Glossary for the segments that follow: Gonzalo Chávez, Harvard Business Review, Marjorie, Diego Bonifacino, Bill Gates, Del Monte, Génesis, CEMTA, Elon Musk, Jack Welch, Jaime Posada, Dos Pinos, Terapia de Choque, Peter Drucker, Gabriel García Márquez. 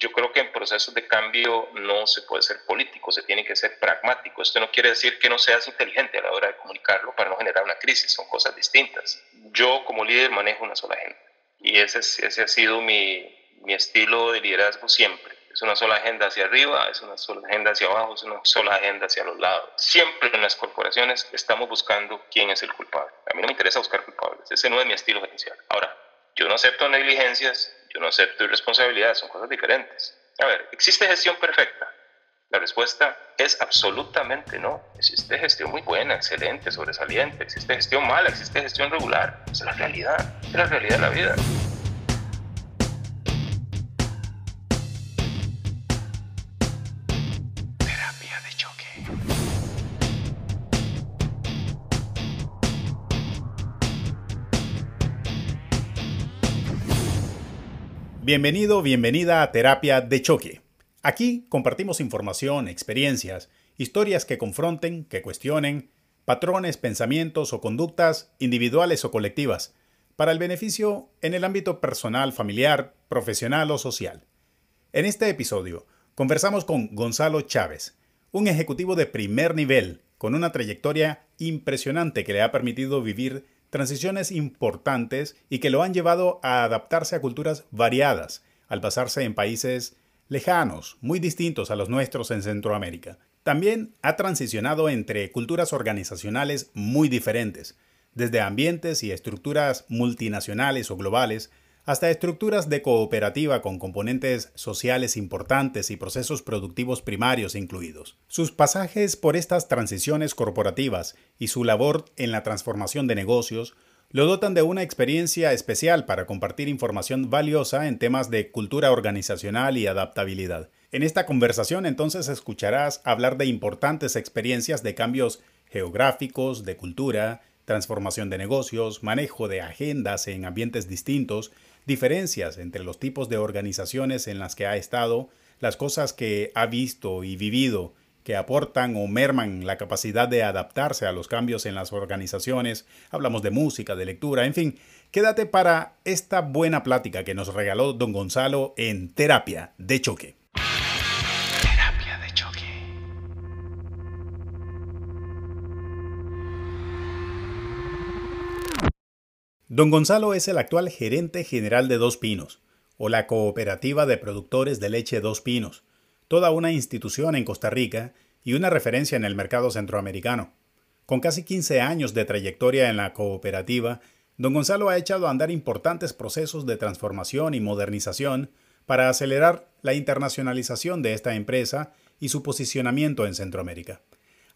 Yo creo que en procesos de cambio no se puede ser político, se tiene que ser pragmático. Esto no quiere decir que no seas inteligente a la hora de comunicarlo para no generar una crisis, son cosas distintas. Yo como líder manejo una sola agenda y ese ha sido mi estilo de liderazgo siempre. Es una sola agenda hacia arriba, es una sola agenda hacia abajo, es una sola agenda hacia los lados. Siempre en las corporaciones estamos buscando quién es el culpable. A mí no me interesa buscar culpables, ese no es mi estilo gerencial. Ahora, yo no acepto negligencias, yo no acepto irresponsabilidades, son cosas diferentes. A ver, ¿existe gestión perfecta? La respuesta es absolutamente no. Existe gestión muy buena, excelente, sobresaliente, existe gestión mala, existe gestión regular. Esa es la realidad, es la realidad de la vida. Bienvenido, bienvenida a Terapia de Choque. Aquí compartimos información, experiencias, historias que confronten, que cuestionen, patrones, pensamientos o conductas individuales o colectivas, para el beneficio en el ámbito personal, familiar, profesional o social. En este episodio conversamos con Gonzalo Chávez, un ejecutivo de primer nivel con una trayectoria impresionante que le ha permitido vivir transiciones importantes y que lo han llevado a adaptarse a culturas variadas al basarse en países lejanos, muy distintos a los nuestros en Centroamérica. También ha transicionado entre culturas organizacionales muy diferentes, desde ambientes y estructuras multinacionales o globales hasta estructuras de cooperativa con componentes sociales importantes y procesos productivos primarios incluidos. Sus pasajes por estas transiciones corporativas y su labor en la transformación de negocios lo dotan de una experiencia especial para compartir información valiosa en temas de cultura organizacional y adaptabilidad. En esta conversación entonces escucharás hablar de importantes experiencias de cambios geográficos, de cultura, transformación de negocios, manejo de agendas en ambientes distintos, diferencias entre los tipos de organizaciones en las que ha estado, las cosas que ha visto y vivido que aportan o merman la capacidad de adaptarse a los cambios en las organizaciones. Hablamos de música, de lectura, en fin. Quédate para esta buena plática que nos regaló don Gonzalo en Terapia de Choque. Terapia de Choque. Don Gonzalo es el actual gerente general de Dos Pinos, o la Cooperativa de Productores de Leche Dos Pinos, toda una institución en Costa Rica y una referencia en el mercado centroamericano. Con casi 15 años de trayectoria en la cooperativa, don Gonzalo ha echado a andar importantes procesos de transformación y modernización para acelerar la internacionalización de esta empresa y su posicionamiento en Centroamérica.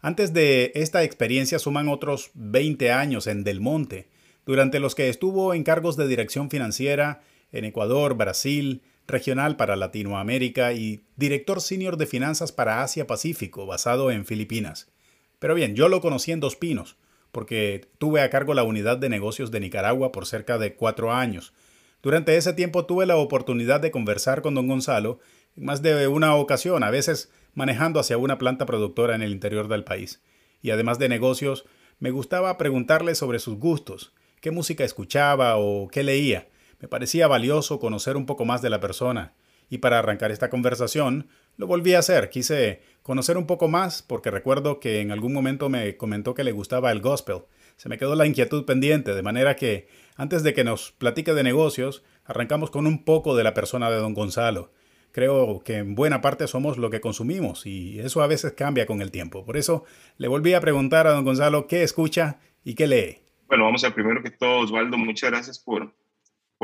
Antes de esta experiencia suman otros 20 años en Del Monte, durante los que estuvo en cargos de dirección financiera en Ecuador, Brasil, regional para Latinoamérica y director senior de finanzas para Asia-Pacífico, basado en Filipinas. Pero bien, yo lo conocí en Dos Pinos, porque tuve a cargo la unidad de negocios de Nicaragua por cerca de 4 años. Durante ese tiempo tuve la oportunidad de conversar con don Gonzalo en más de una ocasión, a veces manejando hacia una planta productora en el interior del país. Y además de negocios, me gustaba preguntarle sobre sus gustos, qué música escuchaba o qué leía. Me parecía valioso conocer un poco más de la persona, y para arrancar esta conversación lo volví a hacer. Quise conocer un poco más porque recuerdo que en algún momento me comentó que le gustaba el gospel. Se me quedó la inquietud pendiente, de manera que antes de que nos platique de negocios, arrancamos con un poco de la persona de don Gonzalo. Creo que en buena parte somos lo que consumimos y eso a veces cambia con el tiempo. Por eso le volví a preguntar a don Gonzalo qué escucha y qué lee. Bueno, vamos a primero que todo, Osvaldo, muchas gracias por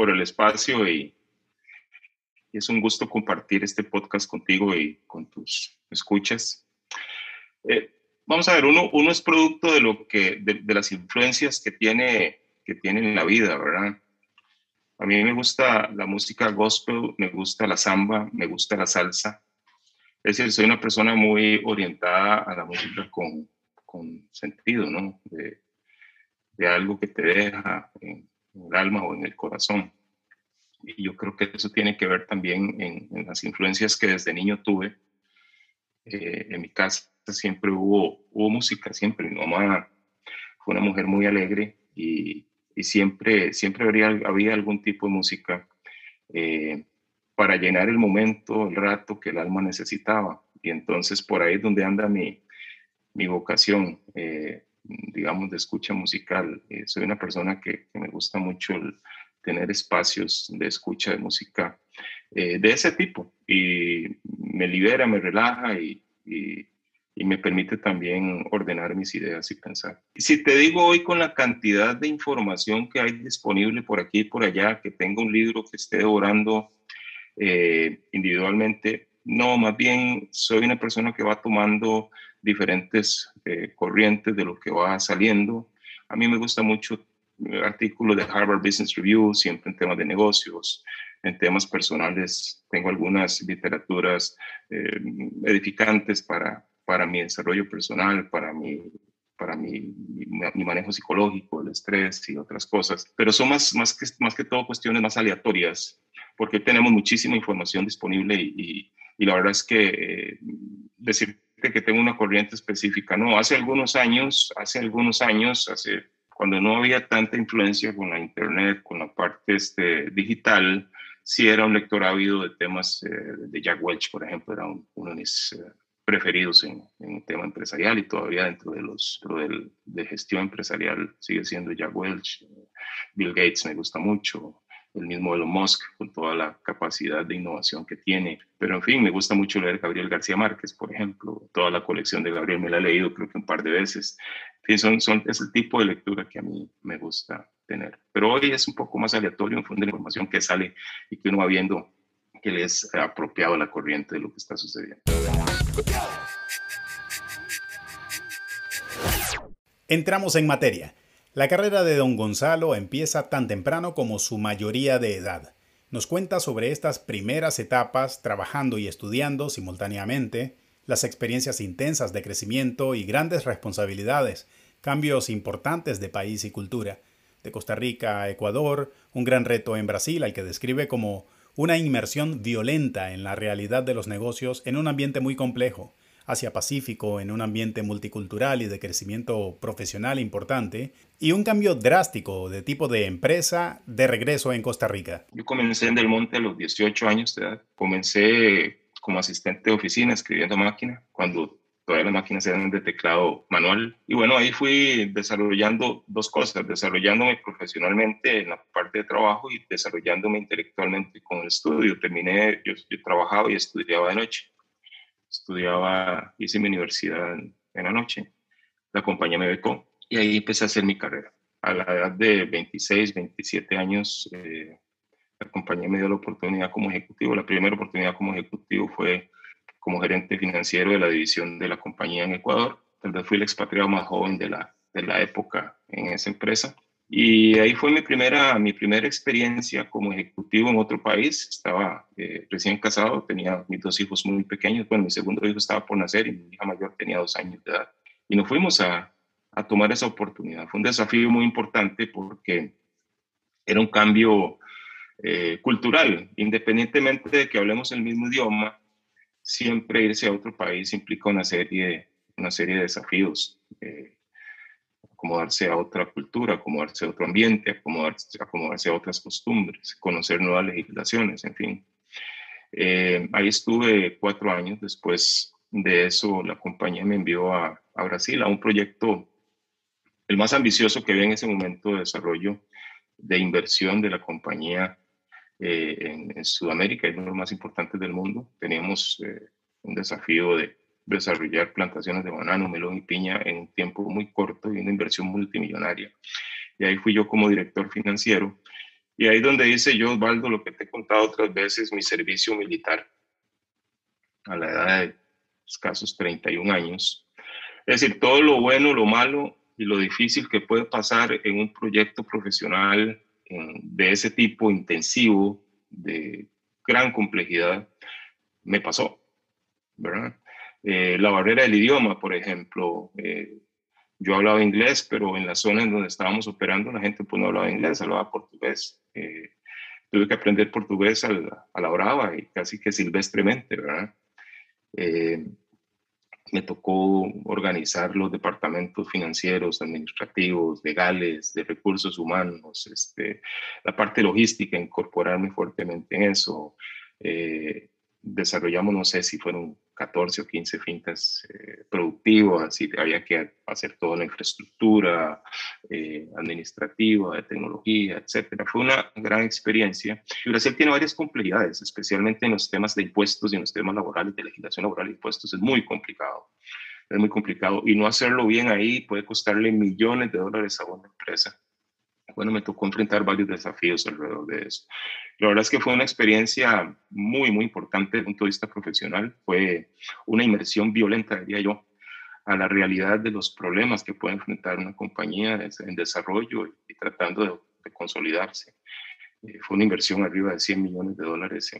el espacio y es un gusto compartir este podcast contigo y con tus escuchas. Vamos a ver, uno es producto de lo que de las influencias que tiene en la vida, ¿verdad? A mí me gusta la música gospel, me gusta la samba, me gusta la salsa. Es decir, soy una persona muy orientada a la música con sentido, ¿no? De algo que te deja en el alma o en el corazón. Y yo creo que eso tiene que ver también en las influencias que desde niño tuve. En mi casa siempre hubo música, siempre. Mi mamá fue una mujer muy alegre y siempre había algún tipo de música. para llenar el momento, el rato que el alma necesitaba. Y entonces por ahí es donde anda mi vocación, digamos, de escucha musical. Soy una persona que me gusta mucho tener espacios de escucha de música de ese tipo. Y me libera, me relaja y me permite también ordenar mis ideas y pensar. Si te digo hoy, con la cantidad de información que hay disponible por aquí y por allá, que tenga un libro, que esté devorando individualmente, no, más bien soy una persona que va tomando diferentes corrientes de lo que va saliendo. A mí me gusta mucho artículos de Harvard Business Review, siempre en temas de negocios. En temas personales tengo algunas literaturas edificantes para mi desarrollo personal, para mi manejo psicológico, el estrés y otras cosas. Pero son más que todo cuestiones más aleatorias, porque tenemos muchísima información disponible y la verdad es que decirte que tengo una corriente específica, no. Hace algunos años, cuando no había tanta influencia con la internet, con la parte digital, sí era un lector ávido de temas de Jack Welch, por ejemplo, era uno de mis preferidos en el tema empresarial, y todavía dentro de gestión empresarial sigue siendo Jack Welch. Bill Gates me gusta mucho, el mismo Elon Musk, con toda la capacidad de innovación que tiene. Pero en fin, me gusta mucho leer Gabriel García Márquez, por ejemplo. Toda la colección de Gabriel me la he leído creo que un par de veces. En fin, es el tipo de lectura que a mí me gusta tener. Pero hoy es un poco más aleatorio en función de la información que sale y que uno va viendo que le es apropiado a la corriente de lo que está sucediendo. Entramos en materia. La carrera de don Gonzalo empieza tan temprano como su mayoría de edad. Nos cuenta sobre estas primeras etapas, trabajando y estudiando simultáneamente, las experiencias intensas de crecimiento y grandes responsabilidades, cambios importantes de país y cultura, de Costa Rica a Ecuador, un gran reto en Brasil, al que describe como una inmersión violenta en la realidad de los negocios en un ambiente muy complejo, Asia-Pacífico en un ambiente multicultural y de crecimiento profesional importante, y un cambio drástico de tipo de empresa de regreso en Costa Rica. Yo comencé en Del Monte a los 18 años de edad. Comencé como asistente de oficina escribiendo máquina, cuando todavía las máquinas eran de teclado manual. Y bueno, ahí fui desarrollando dos cosas, desarrollándome profesionalmente en la parte de trabajo y desarrollándome intelectualmente con el estudio. Terminé, yo trabajaba y estudiaba de noche. Hice mi universidad en la noche, la compañía me becó y ahí empecé a hacer mi carrera. A la edad de 26, 27 años, la compañía me dio la oportunidad como ejecutivo. La primera oportunidad como ejecutivo fue como gerente financiero de la división de la compañía en Ecuador. Tal vez fui el expatriado más joven de la época en esa empresa. Y ahí fue mi primera experiencia como ejecutivo en otro país. Estaba recién casado, tenía mis dos hijos muy pequeños. Bueno, mi segundo hijo estaba por nacer y mi hija mayor tenía 2 años de edad. Y nos fuimos a tomar esa oportunidad. Fue un desafío muy importante porque era un cambio cultural. Independientemente de que hablemos el mismo idioma, siempre irse a otro país implica una serie de desafíos. Acomodarse a otra cultura, acomodarse a otro ambiente, acomodarse a otras costumbres, conocer nuevas legislaciones, en fin. Ahí estuve 4 años. Después de eso, la compañía me envió a Brasil a un proyecto, el más ambicioso que había en ese momento, de desarrollo de inversión de la compañía en Sudamérica, y uno de los más importantes del mundo. Teníamos un desafío de desarrollar plantaciones de banano, melón y piña en un tiempo muy corto y una inversión multimillonaria. Y ahí fui yo como director financiero. Y ahí donde hice yo, Osvaldo, lo que te he contado otras veces, mi servicio militar a la edad de escasos 31 años. Es decir, todo lo bueno, lo malo y lo difícil que puede pasar en un proyecto profesional de ese tipo, intensivo, de gran complejidad, me pasó, ¿verdad? La barrera del idioma, por ejemplo. Yo hablaba inglés, pero en las zonas donde estábamos operando la gente pues no hablaba inglés, hablaba portugués. Tuve que aprender portugués a la brava y casi que silvestremente, ¿verdad? Me tocó organizar los departamentos financieros, administrativos, legales, de recursos humanos, la parte logística, incorporarme fuertemente en eso. Desarrollamos, no sé si fueron 14 o 15 fincas productivas, así había que hacer toda la infraestructura administrativa, de tecnología, etc. Fue una gran experiencia. Y Brasil tiene varias complejidades, especialmente en los temas de impuestos y en los temas laborales, de legislación laboral y impuestos. Es muy complicado. Es muy complicado. Y no hacerlo bien ahí puede costarle millones de dólares a una empresa. Bueno, me tocó enfrentar varios desafíos alrededor de eso. La verdad es que fue una experiencia muy, muy importante desde el punto de vista profesional. Fue una inmersión violenta, diría yo, a la realidad de los problemas que puede enfrentar una compañía en desarrollo y tratando de consolidarse. Fue una inversión arriba de 100 millones de dólares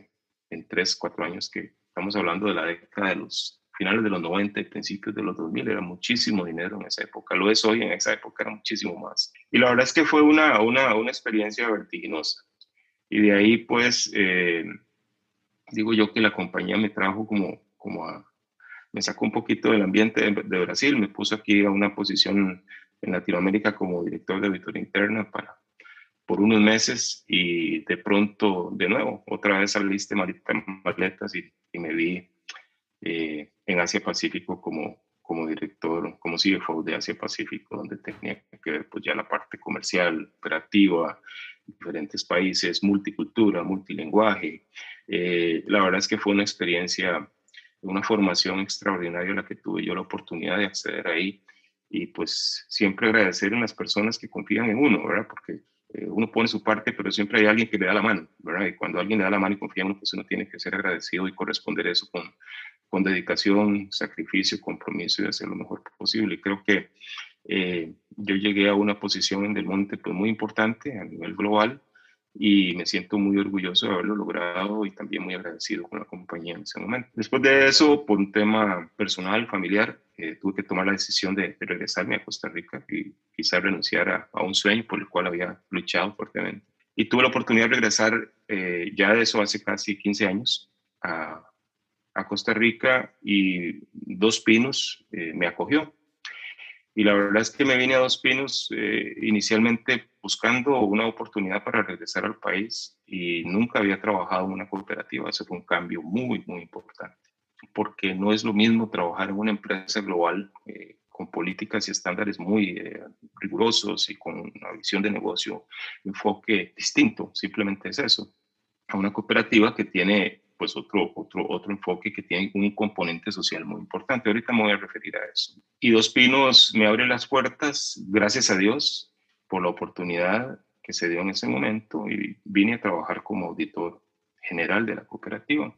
en 3, 4 años, que estamos hablando de la década de los finales de los 90 y principios de los 2000, era muchísimo dinero en esa época. Lo es hoy, en esa época era muchísimo más. Y la verdad es que fue una experiencia vertiginosa. Y de ahí, pues, digo yo que la compañía me trajo me sacó un poquito del ambiente de Brasil, me puso aquí a una posición en Latinoamérica como director de auditoría interna por unos meses, y de pronto, de nuevo, otra vez salí de maletas y me vi en Asia-Pacífico como director, como CFO de Asia-Pacífico, donde tenía que ver pues ya la parte comercial, operativa, diferentes países, multicultura, multilingüe. La verdad es que fue una experiencia, una formación extraordinaria la que tuve yo la oportunidad de acceder ahí, y pues siempre agradecer a las personas que confían en uno, ¿verdad? Porque uno pone su parte, pero siempre hay alguien que le da la mano, ¿verdad? Y cuando alguien le da la mano y confía en uno, pues uno tiene que ser agradecido y corresponder eso con dedicación, sacrificio, compromiso y hacer lo mejor posible. Y creo que yo llegué a una posición en Del Monte pues, muy importante a nivel global, y me siento muy orgulloso de haberlo logrado y también muy agradecido con la compañía en ese momento. Después de eso, por un tema personal, familiar, tuve que tomar la decisión de regresarme a Costa Rica y quizás renunciar a un sueño por el cual había luchado fuertemente. Y tuve la oportunidad de regresar ya de eso hace casi 15 años a Costa Rica, y Dos Pinos me acogió. Y la verdad es que me vine a Dos Pinos inicialmente buscando una oportunidad para regresar al país, y nunca había trabajado en una cooperativa. Eso fue un cambio muy, muy importante, porque no es lo mismo trabajar en una empresa global con políticas y estándares muy rigurosos y con una visión de negocio, un enfoque distinto, simplemente es eso, a una cooperativa que tiene pues otro enfoque, que tiene un componente social muy importante. Ahorita me voy a referir a eso. Y Dos Pinos me abre las puertas, gracias a Dios, por la oportunidad que se dio en ese momento, y vine a trabajar como auditor general de la cooperativa.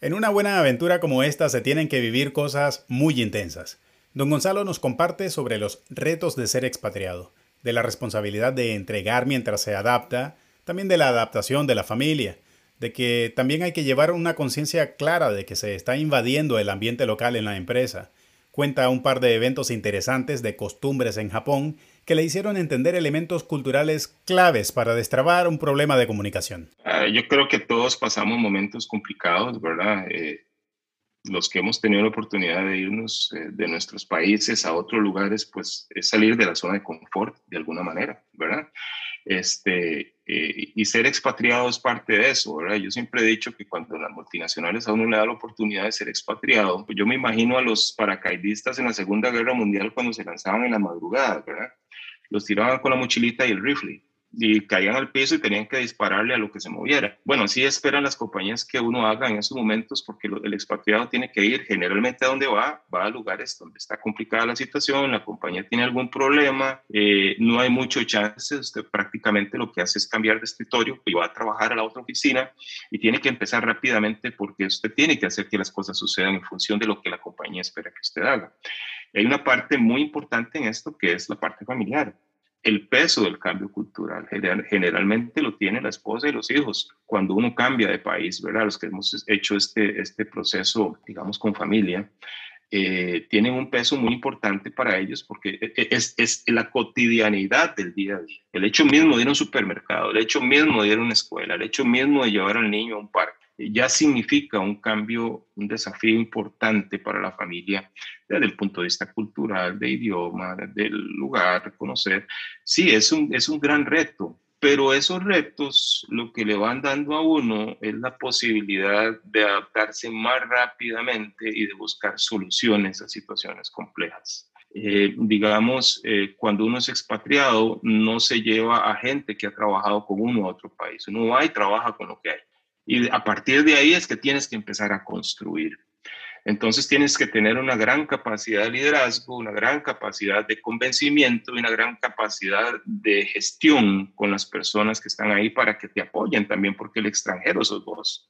En una buena aventura como esta se tienen que vivir cosas muy intensas. Don Gonzalo nos comparte sobre los retos de ser expatriado, de la responsabilidad de entregar mientras se adapta, también de la adaptación de la familia, de que también hay que llevar una conciencia clara de que se está invadiendo el ambiente local en la empresa. Cuenta un par de eventos interesantes de costumbres en Japón que le hicieron entender elementos culturales claves para destrabar un problema de comunicación. Yo creo que todos pasamos momentos complicados, ¿verdad? Los que hemos tenido la oportunidad de irnos de nuestros países a otros lugares, pues es salir de la zona de confort de alguna manera, ¿verdad? Y ser expatriado es parte de eso, ¿verdad? Yo siempre he dicho que cuando las multinacionales a uno le da la oportunidad de ser expatriado, pues yo me imagino a los paracaidistas en la Segunda Guerra Mundial cuando se lanzaban en la madrugada, ¿verdad? Los tiraban con la mochilita y el rifle y caían al piso y tenían que dispararle a lo que se moviera. Bueno, así esperan las compañías que uno haga en esos momentos, porque el expatriado tiene que ir generalmente a donde va a lugares donde está complicada la situación, la compañía tiene algún problema, no hay mucho chance, usted prácticamente lo que hace es cambiar de escritorio y va a trabajar a la otra oficina y tiene que empezar rápidamente, porque usted tiene que hacer que las cosas sucedan en función de lo que la compañía espera que usted haga. Hay una parte muy importante en esto que es la parte familiar. El peso del cambio cultural generalmente lo tiene la esposa y los hijos cuando uno cambia de país, ¿verdad? Los que hemos hecho este proceso, digamos, con familia, tienen un peso muy importante para ellos, porque es la cotidianidad del día a día. El hecho mismo de ir a un supermercado, el hecho mismo de ir a una escuela, el hecho mismo de llevar al niño a un parque, ya significa un cambio, un desafío importante para la familia desde el punto de vista cultural, de idioma, del lugar, conocer. Sí, es un gran reto, Pero esos retos lo que le van dando a uno es la posibilidad de adaptarse más rápidamente y de buscar soluciones a situaciones complejas. Cuando uno es expatriado, no se lleva a gente que ha trabajado con uno a otro país. Uno va y trabaja con lo que hay. Y a partir de ahí es que tienes que empezar a construir. Entonces tienes que tener una gran capacidad de liderazgo, una gran capacidad de convencimiento y una gran capacidad de gestión con las personas que están ahí para que te apoyen también, porque el extranjero sos vos.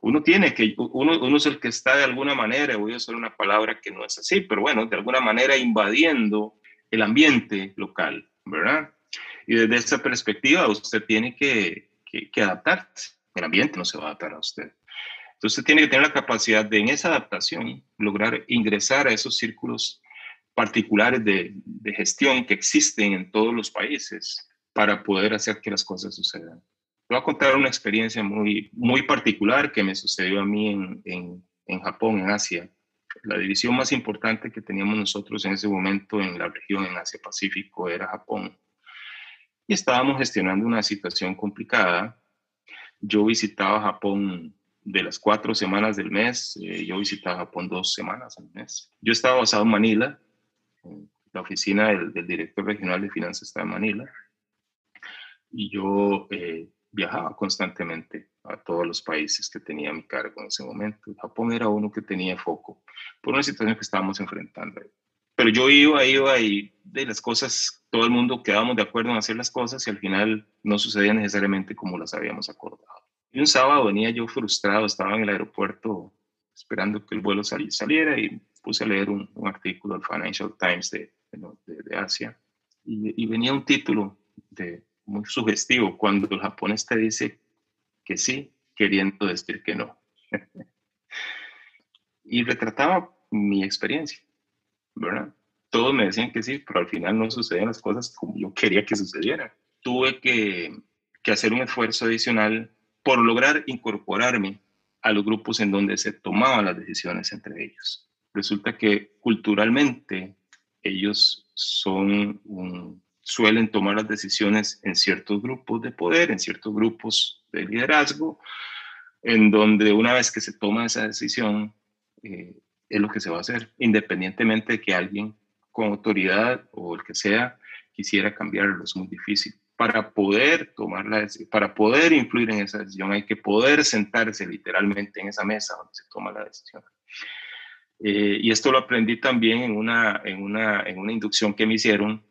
Uno es el que está de alguna manera, voy a usar una palabra que no es así, pero bueno, de alguna manera invadiendo el ambiente local, ¿verdad? Y desde esa perspectiva usted tiene que adaptarse. El ambiente no se va a adaptar a usted. Entonces usted tiene que tener la capacidad de, en esa adaptación, lograr ingresar a esos círculos particulares de gestión que existen en todos los países para poder hacer que las cosas sucedan. Te voy a contar una experiencia muy, muy particular que me sucedió a mí en Japón, en Asia. La división más importante que teníamos nosotros en ese momento en la región, en Asia-Pacífico, era Japón. Y estábamos gestionando una situación complicada. Yo visitaba Japón de las 4 semanas del mes, yo visitaba Japón 2 semanas al mes. Yo estaba basado en Manila, la oficina del director regional de finanzas está en Manila, y yo viajaba constantemente a todos los países que tenía a mi cargo en ese momento. Japón era uno que tenía foco por una situación que estábamos enfrentando. Pero yo iba y de las cosas, todo el mundo quedábamos de acuerdo en hacer las cosas y al final no sucedía necesariamente como las habíamos acordado. Y un sábado venía yo frustrado, estaba en el aeropuerto esperando que el vuelo saliera y puse a leer un artículo del Financial Times de Asia. Y venía un título muy sugestivo, cuando el japonés te dice que sí, queriendo decir que no. Y retrataba mi experiencia, ¿verdad? Todos me decían que sí, pero al final no sucedían las cosas como yo quería que sucedieran. Tuve que hacer un esfuerzo adicional por lograr incorporarme a los grupos en donde se tomaban las decisiones entre ellos. Resulta que culturalmente ellos suelen tomar las decisiones en ciertos grupos de poder, en ciertos grupos de liderazgo, en donde una vez que se toma esa decisión, es lo que se va a hacer, independientemente de que alguien con autoridad o el que sea quisiera cambiarlo. Es muy difícil. Para poder para poder influir en esa decisión hay que poder sentarse literalmente en esa mesa donde se toma la decisión. Y esto lo aprendí también en una inducción que me hicieron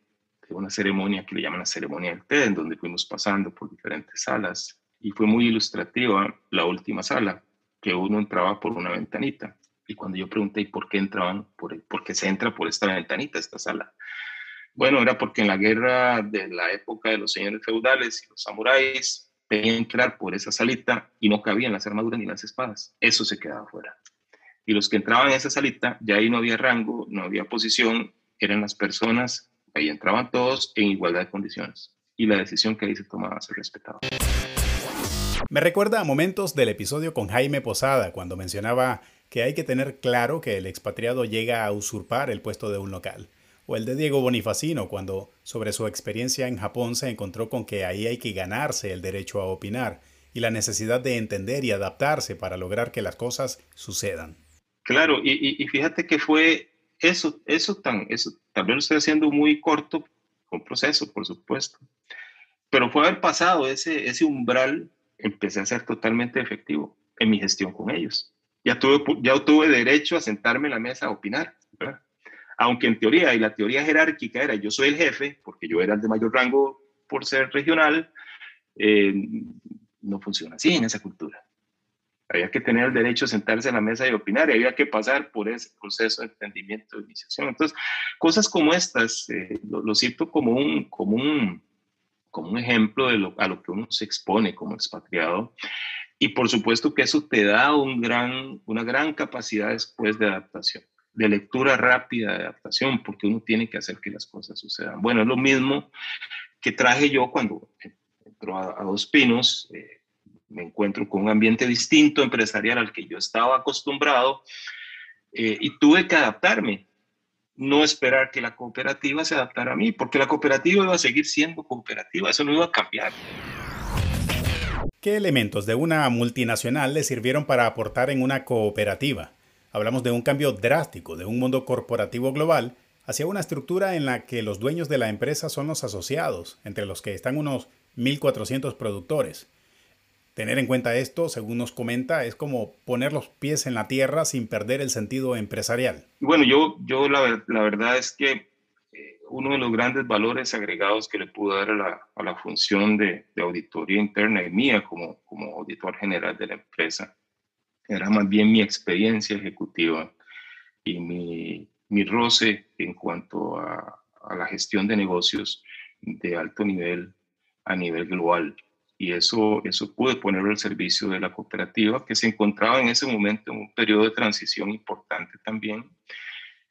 de una ceremonia que le llaman la ceremonia del té, en donde fuimos pasando por diferentes salas. Y fue muy ilustrativa la última sala, que uno entraba por una ventanita. Y cuando yo pregunté, ¿y por qué entraban? ¿Por qué se entra por esta ventanita, esta sala? Bueno, era porque en la guerra de la época de los señores feudales y los samuráis tenían que entrar por esa salita y no cabían las armaduras ni las espadas. Eso se quedaba fuera. Y los que entraban en esa salita, ya ahí no había rango, no había posición, eran las personas, ahí entraban todos en igualdad de condiciones. Y la decisión que ahí se tomaba se respetaba. Me recuerda a momentos del episodio con Jaime Posada, cuando mencionaba que hay que tener claro que el expatriado llega a usurpar el puesto de un local. O el de Diego Bonifacino, cuando sobre su experiencia en Japón se encontró con que ahí hay que ganarse el derecho a opinar y la necesidad de entender y adaptarse para lograr que las cosas sucedan. Claro, y fíjate que fue eso, tal vez lo estoy haciendo muy corto, con proceso, por supuesto, pero fue haber pasado ese umbral, empecé a ser totalmente efectivo en mi gestión con ellos. Ya tuve derecho a sentarme en la mesa a opinar, ¿verdad? Aunque en teoría, y la teoría jerárquica era yo soy el jefe, porque yo era el de mayor rango por ser regional, no funciona así en esa cultura. Había que tener el derecho a sentarse a la mesa y opinar, y había que pasar por ese proceso de entendimiento, de iniciación. Entonces, cosas como estas, lo cito como un ejemplo de a lo que uno se expone como expatriado. Y por supuesto que eso te da una gran capacidad después de adaptación, de lectura rápida, de adaptación, porque uno tiene que hacer que las cosas sucedan. Bueno, es lo mismo que traje yo cuando entro a Dos Pinos. Me encuentro con un ambiente distinto empresarial al que yo estaba acostumbrado y tuve que adaptarme. no esperar que la cooperativa se adaptara a mí, porque la cooperativa iba a seguir siendo cooperativa, eso no iba a cambiar. ¿Qué elementos de una multinacional le sirvieron para aportar en una cooperativa? Hablamos de un cambio drástico de un mundo corporativo global hacia una estructura en la que los dueños de la empresa son los asociados, entre los que están unos 1.400 productores. Tener en cuenta esto, según nos comenta, es como poner los pies en la tierra sin perder el sentido empresarial. Bueno, yo la verdad es que uno de los grandes valores agregados que le pude dar a la función de auditoría interna y mía como auditor general de la empresa era más bien mi experiencia ejecutiva y mi roce en cuanto a la gestión de negocios de alto nivel a nivel global. Y eso pude ponerlo al servicio de la cooperativa, que se encontraba en ese momento en un periodo de transición importante también.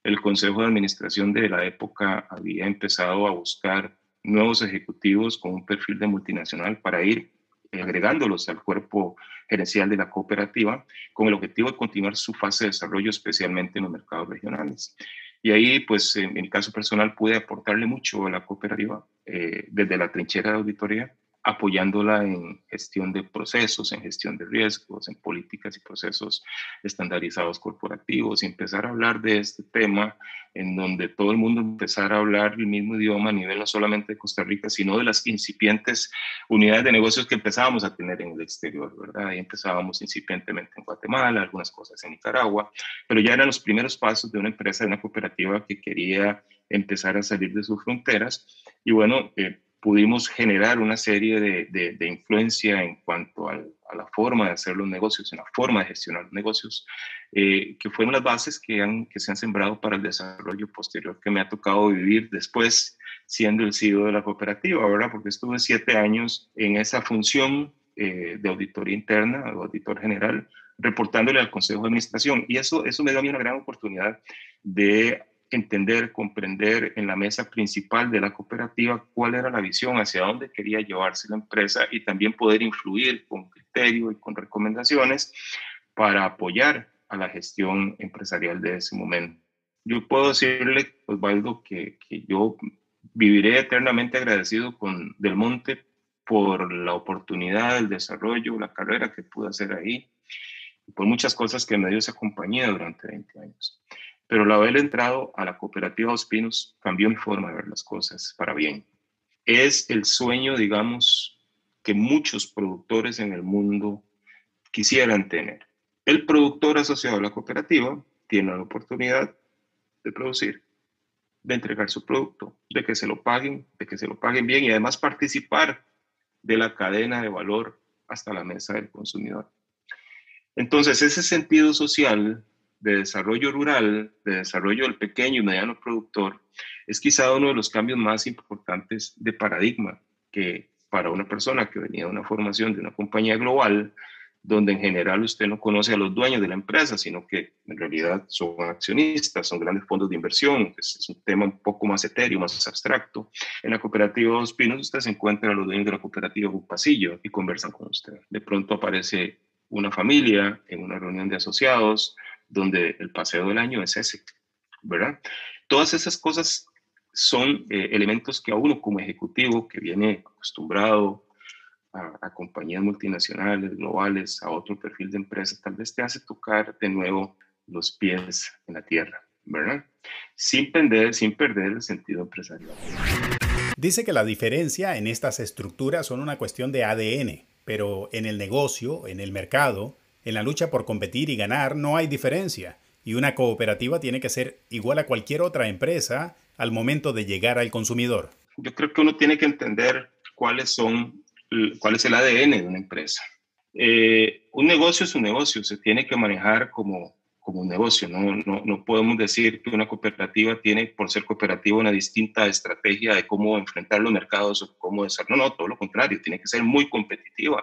El Consejo de Administración de la época había empezado a buscar nuevos ejecutivos con un perfil de multinacional para ir agregándolos al cuerpo gerencial de la cooperativa, con el objetivo de continuar su fase de desarrollo, especialmente en los mercados regionales. Y ahí, pues, en mi caso personal, pude aportarle mucho a la cooperativa desde la trinchera de auditoría, apoyándola en gestión de procesos, en gestión de riesgos, en políticas y procesos estandarizados corporativos, y empezar a hablar de este tema en donde todo el mundo empezara a hablar el mismo idioma a nivel no solamente de Costa Rica, sino de las incipientes unidades de negocios que empezábamos a tener en el exterior, ¿verdad? Y empezábamos incipientemente en Guatemala, algunas cosas en Nicaragua, pero ya eran los primeros pasos de una empresa, de una cooperativa que quería empezar a salir de sus fronteras. Y bueno, pudimos generar una serie de influencia en cuanto a la forma de hacer los negocios, en la forma de gestionar los negocios, que fueron las bases que se han sembrado para el desarrollo posterior que me ha tocado vivir después siendo el CEO de la cooperativa, ¿verdad? Porque estuve 7 años en esa función de auditoría interna, o auditor general, reportándole al Consejo de Administración. Y eso me da a mí una gran oportunidad de entender, comprender en la mesa principal de la cooperativa cuál era la visión, hacia dónde quería llevarse la empresa, y también poder influir con criterio y con recomendaciones para apoyar a la gestión empresarial de ese momento. Yo puedo decirle, Osvaldo, que yo viviré eternamente agradecido con Del Monte por la oportunidad, el desarrollo, la carrera que pude hacer ahí, y por muchas cosas que me dio esa compañía durante 20 años. Pero al haber entrado a la cooperativa Dos Pinos, cambió mi forma de ver las cosas para bien. Es el sueño, digamos, que muchos productores en el mundo quisieran tener. El productor asociado a la cooperativa tiene la oportunidad de producir, de entregar su producto, de que se lo paguen, bien, y además participar de la cadena de valor hasta la mesa del consumidor. Entonces, ese sentido social de desarrollo rural, de desarrollo del pequeño y mediano productor, es quizá uno de los cambios más importantes de paradigma que para una persona que venía de una formación de una compañía global, donde en general usted no conoce a los dueños de la empresa, sino que en realidad son accionistas, son grandes fondos de inversión, es un tema un poco más etéreo, más abstracto. En la cooperativa Dos Pinos usted se encuentra a los dueños de la cooperativa en un pasillo y conversan con usted. De pronto aparece una familia en una reunión de asociados, donde el paseo del año es ese, ¿verdad? Todas esas cosas son elementos que a uno como ejecutivo, que viene acostumbrado a compañías multinacionales, globales, a otro perfil de empresa, tal vez te hace tocar de nuevo los pies en la tierra, ¿verdad? Sin perder el sentido empresarial. Dice que la diferencia en estas estructuras son una cuestión de ADN, pero en el negocio, en el mercado, en la lucha por competir y ganar no hay diferencia, y una cooperativa tiene que ser igual a cualquier otra empresa al momento de llegar al consumidor. Yo creo que uno tiene que entender cuál es el ADN de una empresa. Un negocio es un negocio, se tiene que manejar como un negocio. No podemos decir que una cooperativa tiene, por ser cooperativa, una distinta estrategia de cómo enfrentar los mercados o cómo desarrollar. No, todo lo contrario, tiene que ser muy competitiva,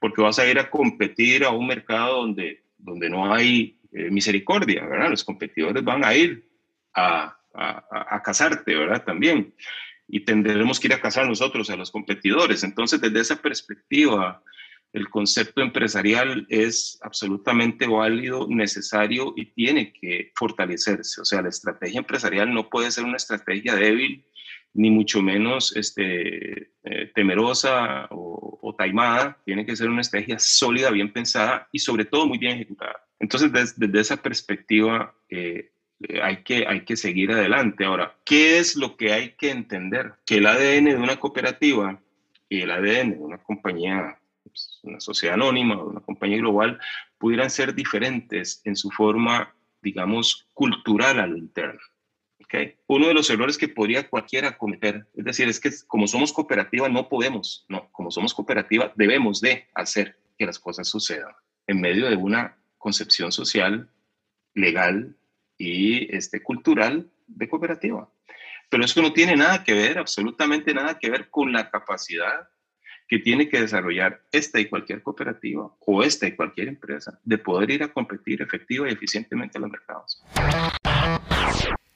porque vas a ir a competir a un mercado donde no hay misericordia, ¿verdad? Los competidores van a ir a cazarte, ¿verdad? También. Y tendremos que ir a cazar nosotros a los competidores. Entonces, desde esa perspectiva, El concepto empresarial es absolutamente válido, necesario y tiene que fortalecerse. O sea, la estrategia empresarial no puede ser una estrategia débil, ni mucho menos temerosa o taimada. Tiene que ser una estrategia sólida, bien pensada y sobre todo muy bien ejecutada. Entonces, desde esa perspectiva hay que seguir adelante. Ahora, ¿qué es lo que hay que entender? Que el ADN de una cooperativa y el ADN de una compañía, una sociedad anónima o una compañía global, pudieran ser diferentes en su forma, digamos, cultural a lo interno. ¿Okay? Uno de los errores que podría cualquiera cometer, es decir, es que como somos cooperativa no podemos, no, como somos cooperativa debemos de hacer que las cosas sucedan en medio de una concepción social, legal y cultural de cooperativa. Pero eso no tiene nada que ver, absolutamente nada que ver con la capacidad que tiene que desarrollar esta y cualquier cooperativa o esta y cualquier empresa de poder ir a competir efectiva y eficientemente a los mercados.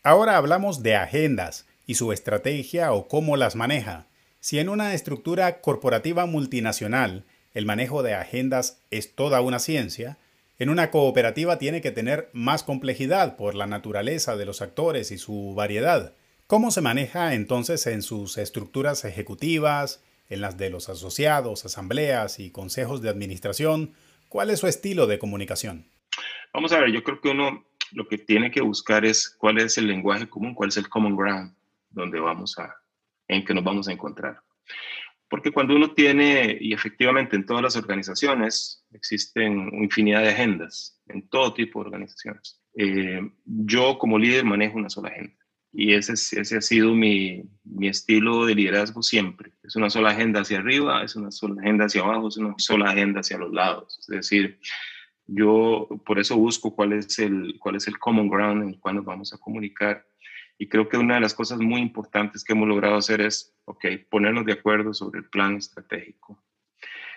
Ahora hablamos de agendas y su estrategia o cómo las maneja. Si en una estructura corporativa multinacional el manejo de agendas es toda una ciencia, en una cooperativa tiene que tener más complejidad por la naturaleza de los actores y su variedad. ¿Cómo se maneja entonces en sus estructuras ejecutivas, en las de los asociados, asambleas y consejos de administración? ¿Cuál es su estilo de comunicación? Vamos a ver, yo creo que uno lo que tiene que buscar es cuál es el lenguaje común, cuál es el common ground donde en que nos vamos a encontrar. Porque cuando uno tiene, y efectivamente en todas las organizaciones, existen infinidad de agendas, en todo tipo de organizaciones. Yo como líder manejo una sola agenda. Y ese ha sido mi estilo de liderazgo siempre. Es una sola agenda hacia arriba, es una sola agenda hacia abajo, es una sola agenda hacia los lados. Es decir, yo por eso busco cuál es el common ground en el cual nos vamos a comunicar. Y creo que una de las cosas muy importantes que hemos logrado hacer es, ponernos de acuerdo sobre el plan estratégico.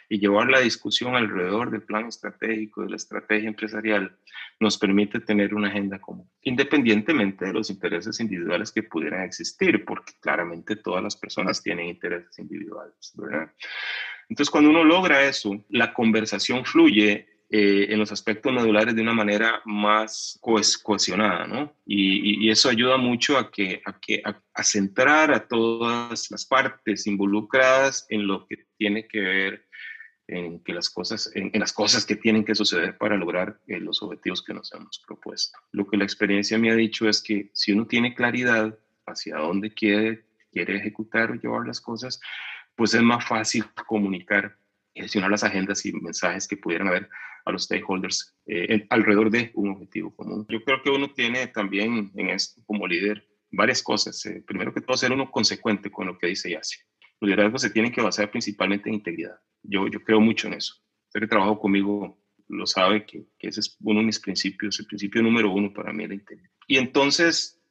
Y llevar la discusión alrededor del plan estratégico, de la estrategia empresarial, nos permite tener una agenda común, independientemente de los intereses individuales que pudieran existir, porque claramente todas las personas tienen intereses individuales, ¿verdad? Entonces, cuando uno logra eso, la conversación fluye en los aspectos medulares de una manera más cohesionada, ¿no? Y eso ayuda mucho a centrar a todas las partes involucradas en lo que tiene que ver en las cosas que tienen que suceder para lograr los objetivos que nos hemos propuesto. Lo que la experiencia me ha dicho es que si uno tiene claridad hacia dónde quiere ejecutar o llevar las cosas, pues es más fácil comunicar y gestionar las agendas y mensajes que pudieran haber a los stakeholders alrededor de un objetivo común. Yo creo que uno tiene también en esto como líder varias cosas. Primero que todo, ser uno consecuente con lo que dice y hace. Los liderazgos se tienen que basar principalmente en integridad. Yo creo mucho en eso. Usted que trabaja conmigo lo sabe que ese es uno de mis principios. El principio número uno para mí es la integridad. Y entonces,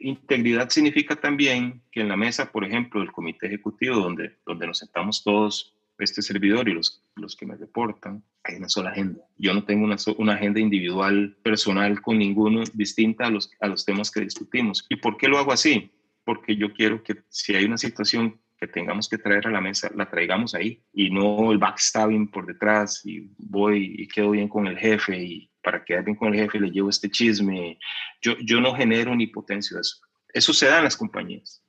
integridad significa también que en la mesa, por ejemplo, del comité ejecutivo, donde nos sentamos todos, este servidor y los que me reportan, hay una sola agenda. Yo no tengo una agenda individual, personal, con ninguno, distinta a los temas que discutimos. ¿Y por qué lo hago así? Porque yo quiero que si hay una situación que tengamos que traer a la mesa, la traigamos ahí y no el backstabbing por detrás y voy y quedo bien con el jefe y para quedar bien con el jefe le llevo este chisme. Yo no genero ni potencio eso. Eso se da en las compañías.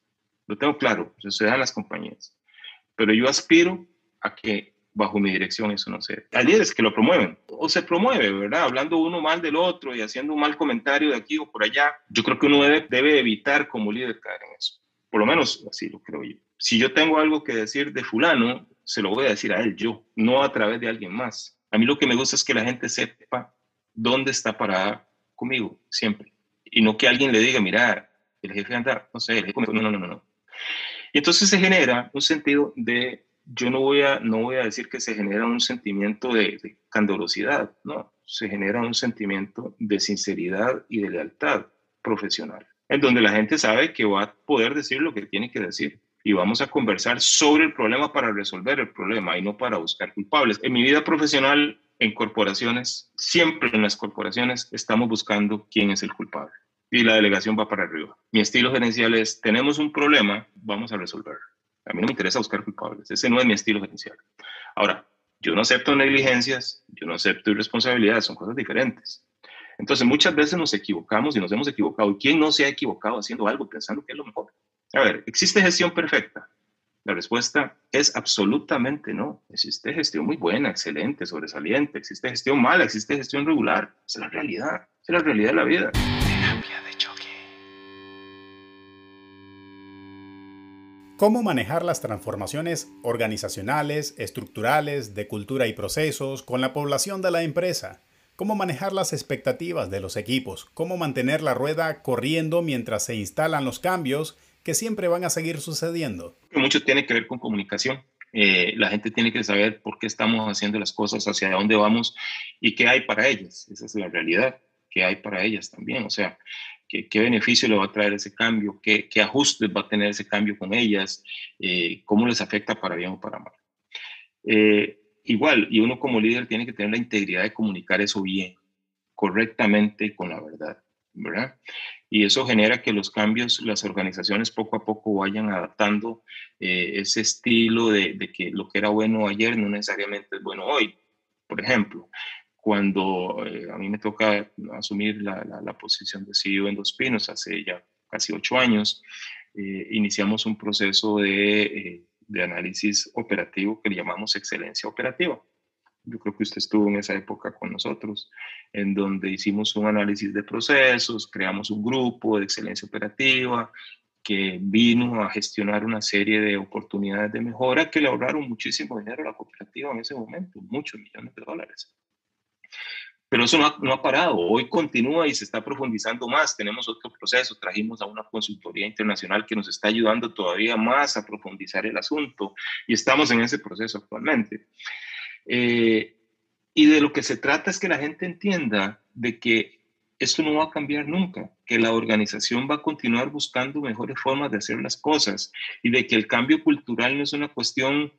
Lo tengo claro, eso se da en las compañías. Pero yo aspiro a que bajo mi dirección eso no se dé. Hay líderes que lo promueven o se promueve, ¿verdad? Hablando uno mal del otro y haciendo un mal comentario de aquí o por allá. Yo creo que uno debe evitar como líder caer en eso. Por lo menos así lo creo yo. Si yo tengo algo que decir de fulano, se lo voy a decir a él yo, no a través de alguien más. A mí lo que me gusta es que la gente sepa dónde está parada conmigo, siempre. Y no que alguien le diga, mira, el jefe anda, no sé, el jefe... No. Y entonces se genera un sentido de... Yo no voy a decir que se genera un sentimiento de candorosidad, no. Se genera un sentimiento de sinceridad y de lealtad profesional, en donde la gente sabe que va a poder decir lo que tiene que decir y vamos a conversar sobre el problema para resolver el problema y no para buscar culpables. En mi vida profesional, en corporaciones, siempre en las corporaciones estamos buscando quién es el culpable y la delegación va para arriba. Mi estilo gerencial es, tenemos un problema, vamos a resolverlo. A mí no me interesa buscar culpables, ese no es mi estilo gerencial. Ahora, Yo no acepto negligencias, yo no acepto irresponsabilidades, son cosas diferentes. Entonces, muchas veces nos equivocamos y nos hemos equivocado. ¿Y quién no se ha equivocado haciendo algo pensando que es lo mejor? A ver, ¿existe gestión perfecta? La respuesta es absolutamente no. Existe gestión muy buena, excelente, sobresaliente. Existe gestión mala, existe gestión regular. Esa es la realidad. Esa es la realidad de la vida. Terapia de choque. ¿Cómo manejar las transformaciones organizacionales, estructurales, de cultura y procesos con la población de la empresa? ¿Cómo manejar las expectativas de los equipos? ¿Cómo mantener la rueda corriendo mientras se instalan los cambios que siempre van a seguir sucediendo? Mucho tiene que ver con comunicación. La gente tiene que saber por qué estamos haciendo las cosas, hacia dónde vamos y qué hay para ellas. Esa es la realidad, qué hay para ellas también. O sea, qué beneficio le va a traer ese cambio, qué ajustes va a tener ese cambio con ellas, cómo les afecta para bien o para mal. Igual, y uno como líder tiene que tener la integridad de comunicar eso bien, correctamente y con la verdad, ¿verdad? Y eso genera que los cambios, las organizaciones poco a poco vayan adaptando ese estilo de que lo que era bueno ayer no necesariamente es bueno hoy. Por ejemplo, cuando a mí me toca asumir la posición de CEO en Dos Pinos hace ya casi 8 años, iniciamos un proceso de análisis operativo que le llamamos excelencia operativa. Yo creo que usted estuvo en esa época con nosotros, en donde hicimos un análisis de procesos, creamos un grupo de excelencia operativa que vino a gestionar una serie de oportunidades de mejora que le ahorraron muchísimo dinero a la cooperativa en ese momento, muchos millones de dólares. Pero eso no ha parado, hoy continúa y se está profundizando más. Tenemos otro proceso, trajimos a una consultoría internacional que nos está ayudando todavía más a profundizar el asunto y estamos en ese proceso actualmente. Y de lo que se trata es que la gente entienda de que esto no va a cambiar nunca, que la organización va a continuar buscando mejores formas de hacer las cosas y de que el cambio cultural no es una cuestión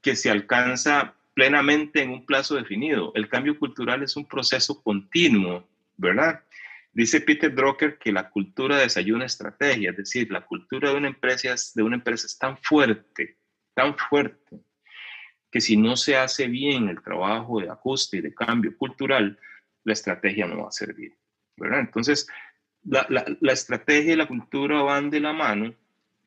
que se alcanza plenamente en un plazo definido. El cambio cultural es un proceso continuo, ¿verdad? Dice Peter Drucker que la cultura desayuna estrategia, es decir, la cultura de una empresa es tan fuerte, que si no se hace bien el trabajo de ajuste y de cambio cultural, la estrategia no va a servir, ¿verdad? Entonces, la estrategia y la cultura van de la mano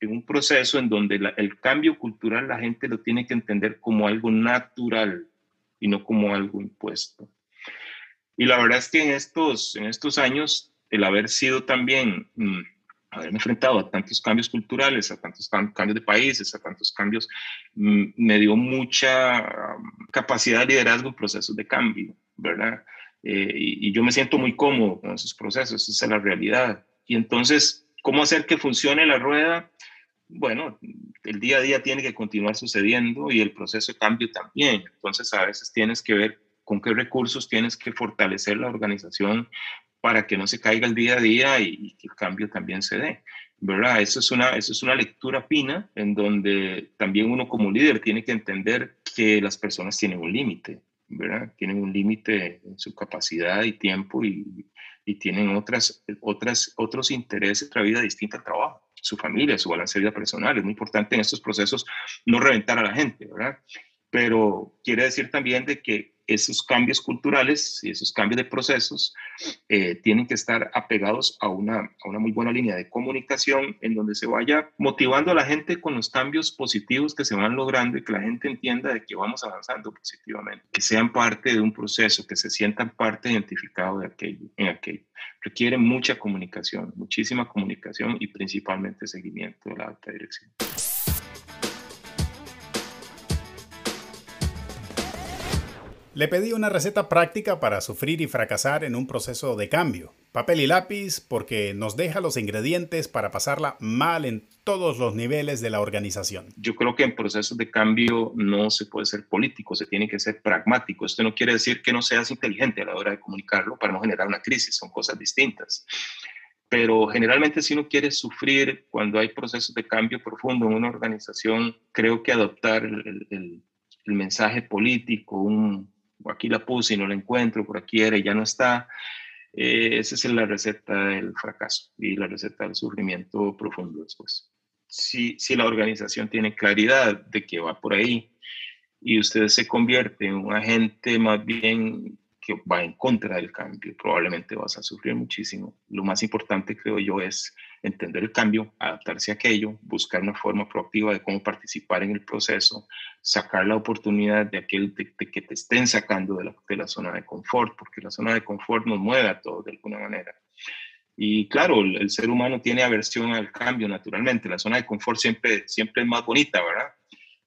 en un proceso en donde el cambio cultural la gente lo tiene que entender como algo natural y no como algo impuesto. Y la verdad es que en estos años, el haber sido también... haberme enfrentado a tantos cambios culturales, a tantos cambios de países, a tantos cambios, me dio mucha capacidad de liderazgo en procesos de cambio, ¿verdad? Y yo me siento muy cómodo con esos procesos, esa es la realidad. Y entonces, ¿cómo hacer que funcione la rueda? Bueno, el día a día tiene que continuar sucediendo y el proceso de cambio también. Entonces, a veces tienes que ver con qué recursos tienes que fortalecer la organización para que no se caiga el día a día y que el cambio también se dé, ¿verdad? Eso es una lectura fina en donde también uno como líder tiene que entender que las personas tienen un límite, ¿verdad? Tienen un límite en su capacidad y tiempo y tienen otros intereses, otra vida distinta al trabajo, su familia, su balance de vida personal. Es muy importante en estos procesos no reventar a la gente, ¿verdad? Pero quiere decir también de que esos cambios culturales y esos cambios de procesos tienen que estar apegados a una muy buena línea de comunicación en donde se vaya motivando a la gente con los cambios positivos que se van logrando y que la gente entienda de que vamos avanzando positivamente, que sean parte de un proceso, que se sientan parte identificado de aquello. Requiere mucha comunicación, muchísima comunicación y principalmente seguimiento de la alta dirección. Le pedí una receta práctica para sufrir y fracasar en un proceso de cambio. Papel y lápiz porque nos deja los ingredientes para pasarla mal en todos los niveles de la organización. Yo creo que en procesos de cambio no se puede ser político, se tiene que ser pragmático. Esto no quiere decir que no seas inteligente a la hora de comunicarlo para no generar una crisis, son cosas distintas. Pero generalmente si uno quiere sufrir cuando hay procesos de cambio profundo en una organización, creo que adoptar el mensaje político, aquí la puse y no la encuentro, por aquí era y ya no está. Esa es la receta del fracaso y la receta del sufrimiento profundo después. Si la organización tiene claridad de que va por ahí y usted se convierte en un agente más bien que va en contra del cambio, probablemente vas a sufrir muchísimo. Lo más importante, creo yo, es entender el cambio, adaptarse a aquello, buscar una forma proactiva de cómo participar en el proceso, sacar la oportunidad de aquel de que te estén sacando de la zona de confort, porque la zona de confort nos mueve a todos de alguna manera. Y claro, el ser humano tiene aversión al cambio naturalmente, la zona de confort siempre es más bonita, ¿verdad?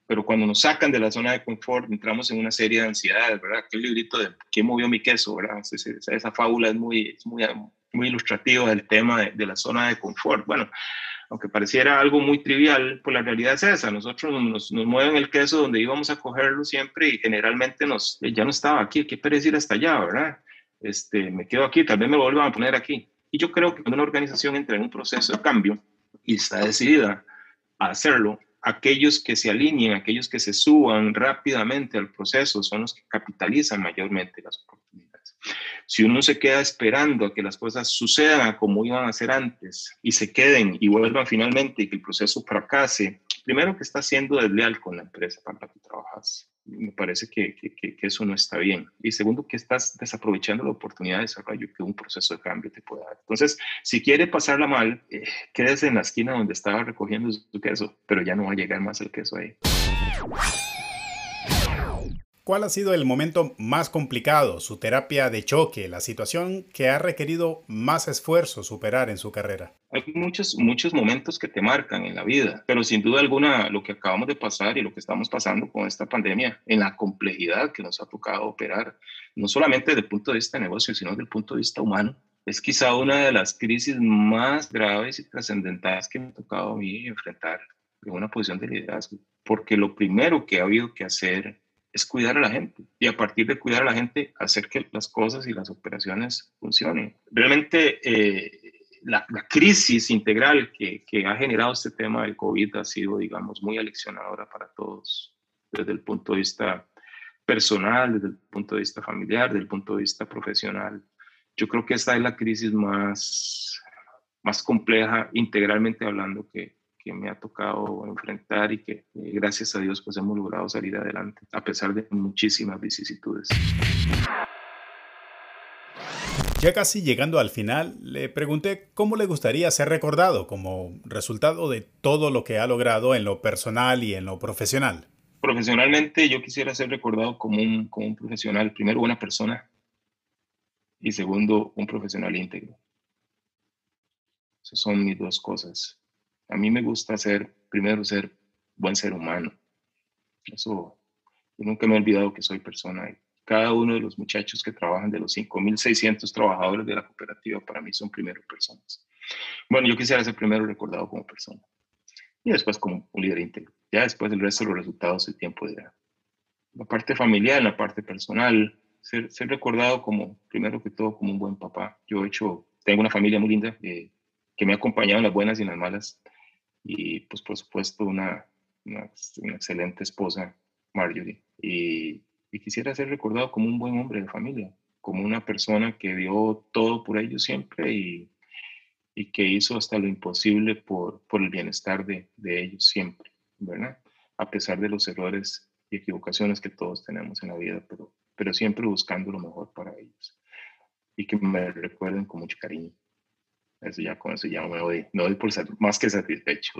Pero cuando nos sacan de la zona de confort, entramos en una serie de ansiedades, ¿verdad? Aquel librito de ¿Quién movió mi queso?, ¿verdad? Esa fábula es muy ilustrativa del tema de la zona de confort. Bueno, aunque pareciera algo muy trivial, pues la realidad es esa. Nosotros nos mueven el queso donde íbamos a cogerlo siempre y generalmente ya no estaba aquí. ¿Qué pereza ir hasta allá, verdad? Me quedo aquí, tal vez me lo vuelvan a poner aquí. Y yo creo que cuando una organización entra en un proceso de cambio y está decidida a hacerlo, aquellos que se alineen, aquellos que se suban rápidamente al proceso son los que capitalizan mayormente las oportunidades. Si uno se queda esperando a que las cosas sucedan como iban a ser antes y se queden y vuelvan finalmente y que el proceso fracase, primero que está siendo desleal con la empresa para la que trabajas. Me parece que eso no está bien. Y segundo, que estás desaprovechando la oportunidad de desarrollo que un proceso de cambio te puede dar. Entonces, si quiere pasarla mal, quédese en la esquina donde estaba recogiendo su queso, pero ya no va a llegar más el queso ahí. ¿Cuál ha sido el momento más complicado, su terapia de choque, la situación que ha requerido más esfuerzo superar en su carrera? Hay muchos momentos que te marcan en la vida, pero sin duda alguna lo que acabamos de pasar y lo que estamos pasando con esta pandemia, en la complejidad que nos ha tocado operar, no solamente desde el punto de vista de negocio, sino desde el punto de vista humano, es quizá una de las crisis más graves y trascendentales que me ha tocado a mí enfrentar en una posición de liderazgo, porque lo primero que ha habido que hacer es cuidar a la gente y a partir de cuidar a la gente hacer que las cosas y las operaciones funcionen. Realmente la crisis integral que ha generado este tema del COVID ha sido, digamos, muy aleccionadora para todos desde el punto de vista personal, desde el punto de vista familiar, desde el punto de vista profesional. Yo creo que esta es la crisis más compleja integralmente hablando que me ha tocado enfrentar y que gracias a Dios pues hemos logrado salir adelante a pesar de muchísimas vicisitudes. Ya casi llegando al final, le pregunté cómo le gustaría ser recordado como resultado de todo lo que ha logrado en lo personal y en lo profesional. Profesionalmente yo quisiera ser recordado como un profesional, primero buena persona y segundo un profesional íntegro. Esas son mis dos cosas. A mí me gusta ser buen ser humano. Eso, yo nunca me he olvidado que soy persona. Cada uno de los muchachos que trabajan, de los 5,600 trabajadores de la cooperativa, para mí son primero personas. Bueno, yo quisiera ser primero recordado como persona. Y después como un líder íntegro. Ya después el resto de los resultados el tiempo dirá. La parte familiar, la parte personal, ser recordado como, primero que todo, como un buen papá. Tengo una familia muy linda que me ha acompañado en las buenas y en las malas. Y pues por supuesto una excelente esposa, Marjorie, y quisiera ser recordado como un buen hombre de familia, como una persona que dio todo por ellos siempre y que hizo hasta lo imposible por el bienestar de ellos siempre, ¿verdad? A pesar de los errores y equivocaciones que todos tenemos en la vida, pero siempre buscando lo mejor para ellos y que me recuerden con mucho cariño. Con eso ya me doy por ser más que satisfecho.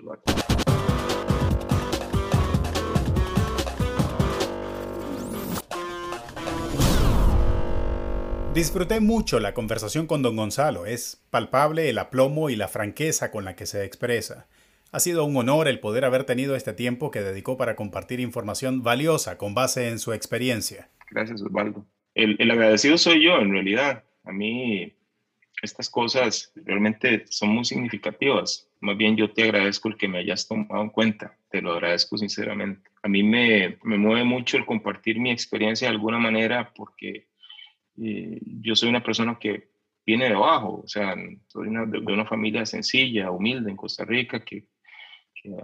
Disfruté mucho la conversación con don Gonzalo. Es palpable el aplomo y la franqueza con la que se expresa. Ha sido un honor el poder haber tenido este tiempo que dedicó para compartir información valiosa con base en su experiencia. Gracias, Osvaldo. El agradecido soy yo, en realidad. A mí estas cosas realmente son muy significativas. Más bien yo te agradezco el que me hayas tomado en cuenta. Te lo agradezco sinceramente. A mí me mueve mucho el compartir mi experiencia de alguna manera porque yo soy una persona que viene de abajo. O sea, soy de una familia sencilla, humilde en Costa Rica que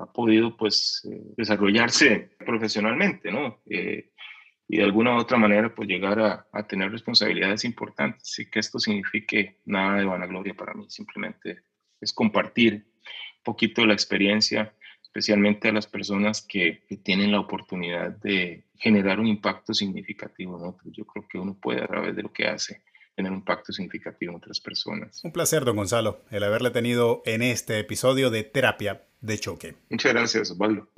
ha podido pues desarrollarse profesionalmente, ¿no? Y de alguna u otra manera pues llegar a tener responsabilidades importantes y que esto signifique nada de vanagloria para mí, simplemente es compartir un poquito de la experiencia especialmente a las personas que tienen la oportunidad de generar un impacto significativo en otros. Yo creo que uno puede, a través de lo que hace, tener un impacto significativo en otras personas. Un placer, don Gonzalo, el haberle tenido en este episodio de Terapia de Choque. Muchas gracias, Osvaldo.